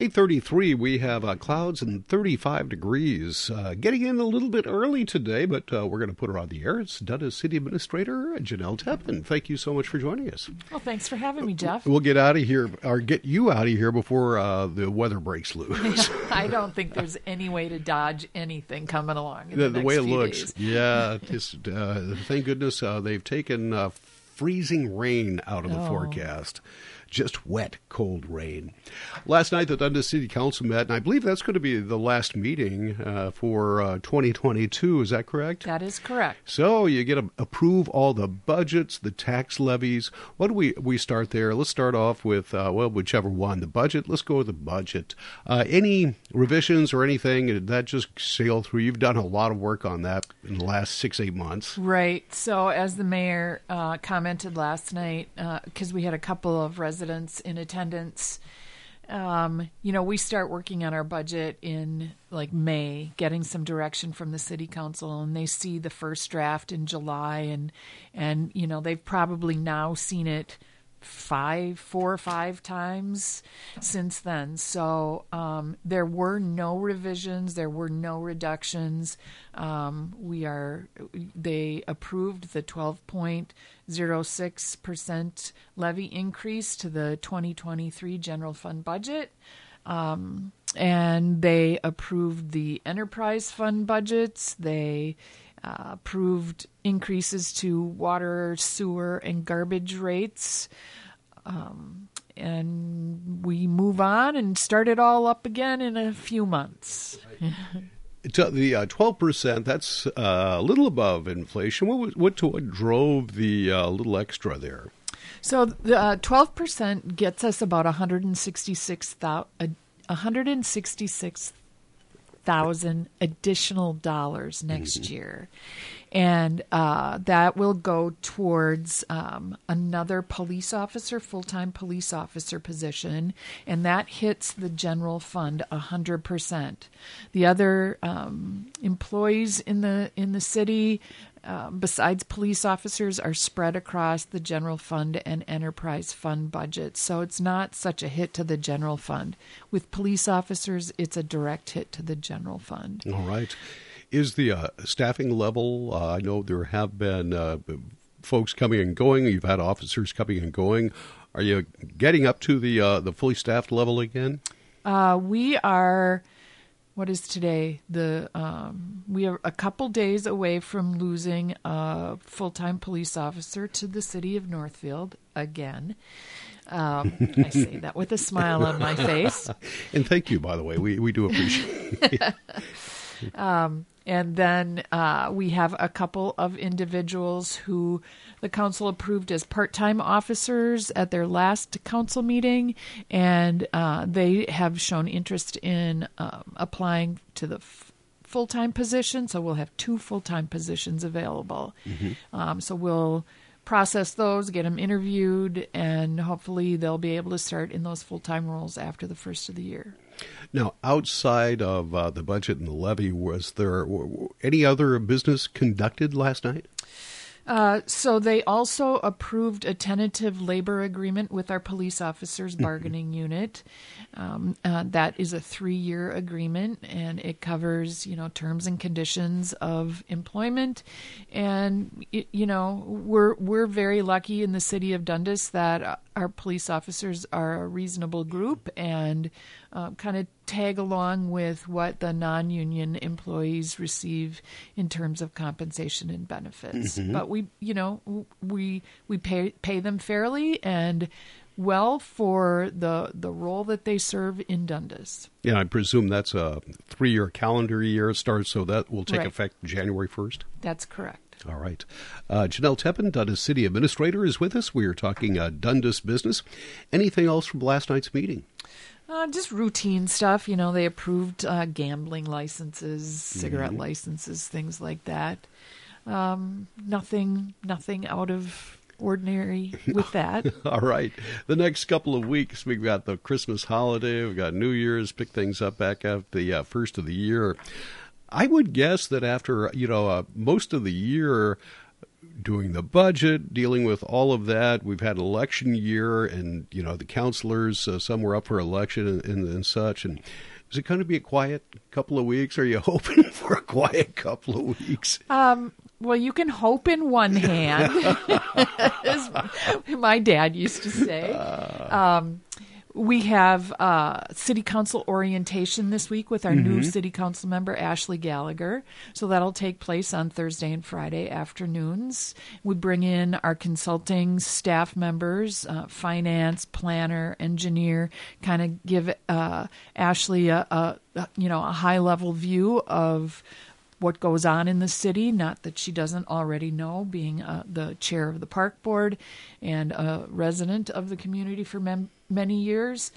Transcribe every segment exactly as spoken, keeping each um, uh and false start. eight thirty-three, we have uh, clouds and thirty-five degrees. Uh, getting in a little bit early today, but uh, we're going to put her on the air. It's Dundas City Administrator Janelle Teppen. Thank you so much for joining us. Well, thanks for having me, Jeff. We'll get out of here, or get you out of here before uh, the weather breaks loose. I don't think there's any way to dodge anything coming along. In the, the, the next way it few looks, days. yeah. Just, uh, thank goodness uh, they've taken uh, freezing rain out of oh. the forecast. Just wet, cold rain. Last night, the Dundas City Council met, and I believe that's going to be the last meeting uh, for uh, twenty twenty-two. Is that correct? That is correct. So you get to approve all the budgets, the tax levies. Why don't we, we start there? Let's start off with, uh, well, whichever one, the budget. Let's go with the budget. Uh, any revisions or anything that just sail through? You've done a lot of work on that in the last six, eight months. Right. So as the mayor uh, commented last night, because uh, we had a couple of residents residents in attendance, um, you know, we start working on our budget in like May, getting some direction from the city council, and they see the first draft in July, and and you know, they've probably now seen it five, four or five times since then. So um, there were no revisions, there were no reductions. Um, we are they approved the twelve point oh six percent levy increase to the twenty twenty-three general fund budget. Um, and they approved the enterprise fund budgets. They Uh, approved increases to water, sewer, and garbage rates. Um, and we move on and start it all up again in a few months. So the uh, twelve percent, that's uh, a little above inflation. What, was, what, what drove the uh, little extra there? So the uh, twelve percent gets us about one hundred sixty-six thousand dollars thousand additional dollars next mm-hmm. year, and uh, that will go towards um, another police officer, full-time police officer position, and that hits the general fund a hundred percent. The other um, employees in the in the city, uh, besides police officers, are spread across the general fund and enterprise fund budgets, so it's not such a hit to the general fund. With police officers, it's a direct hit to the general fund. All right. Is the uh, staffing level, uh, I know there have been uh, folks coming and going, you've had officers coming and going. Are you getting up to the uh, the fully staffed level again? Uh, we are... What is today? The um, we are a couple days away from losing a full-time police officer to the city of Northfield again. Um, I say that with a smile on my face. And thank you, by the way. We we do appreciate it. um, and then uh, we have a couple of individuals who the council approved as part-time officers at their last council meeting, and uh, they have shown interest in um, applying to the f- full-time position. So we'll have two full-time positions available. Mm-hmm. Um, so we'll process those, get them interviewed, and hopefully they'll be able to start in those full-time roles after the first of the year. Now, outside of uh, the budget and the levy, was there any other business conducted last night? Uh, so they also approved a tentative labor agreement with our police officers bargaining unit. Um, uh, that is a three-year agreement, and it covers, you know, terms and conditions of employment. And it, you know, we're we're very lucky in the city of Dundas that our police officers are a reasonable group and uh, kind of tag along with what the non-union employees receive in terms of compensation and benefits. Mm-hmm. But we, you know, we we pay pay them fairly and well for the the role that they serve in Dundas. Yeah, I presume that's a three-year calendar year start, so that will take right. effect January first. That's correct. All right. Uh, Janelle Teppen, Dundas City Administrator, is with us. We are talking uh, Dundas business. Anything else from last night's meeting? Uh, just routine stuff. You know, they approved uh, gambling licenses, cigarette mm-hmm. licenses, things like that. Um, nothing, nothing out of ordinary with that. All right. The next couple of weeks, we've got the Christmas holiday. We've got New Year's. Pick things up back after the uh, first of the year. I would guess that after, you know, uh, most of the year, doing the budget, dealing with all of that. We've had election year, and, you know, the councilors, uh, some were up for election and, and, and such. And is it going to be a quiet couple of weeks? Are you hoping for a quiet couple of weeks? Um, well, you can hope in one hand, as my dad used to say. Um, we have uh, City Council orientation this week with our mm-hmm. new City Council member, Ashley Gallagher. So that'll take place on Thursday and Friday afternoons. We bring in our consulting staff members, uh, finance, planner, engineer, kind of give uh, Ashley a, a, you know, a high-level view of what goes on in the city, not that she doesn't already know, being uh, the chair of the park board and a resident of the community for mem- many years.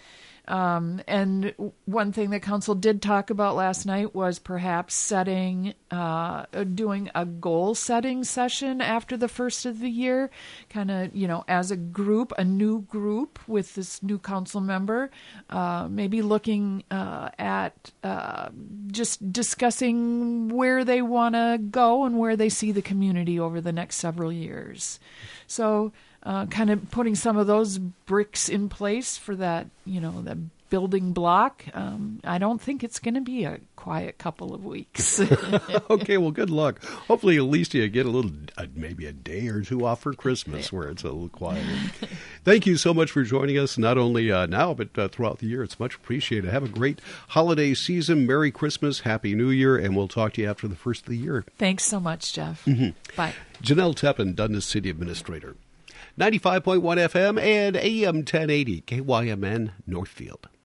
Um, and one thing that council did talk about last night was perhaps setting, uh, doing a goal setting session after the first of the year, kind of, you know, as a group, a new group with this new council member, uh, maybe looking, uh, at, uh, just discussing where they want to go and where they see the community over the next several years. So, Uh, kind of putting some of those bricks in place for that, you know, that building block. Um, I don't think it's going to be a quiet couple of weeks. Okay, well, good luck. Hopefully, at least you get a little, uh, maybe a day or two off for Christmas where it's a little quieter. Thank you so much for joining us, not only uh, now, but uh, throughout the year. It's much appreciated. Have a great holiday season. Merry Christmas. Happy New Year. And we'll talk to you after the first of the year. Thanks so much, Jeff. Mm-hmm. Bye. Janelle Teppen, Dundas City Administrator. ninety-five point one F M and A M ten eighty, K Y M N, Northfield.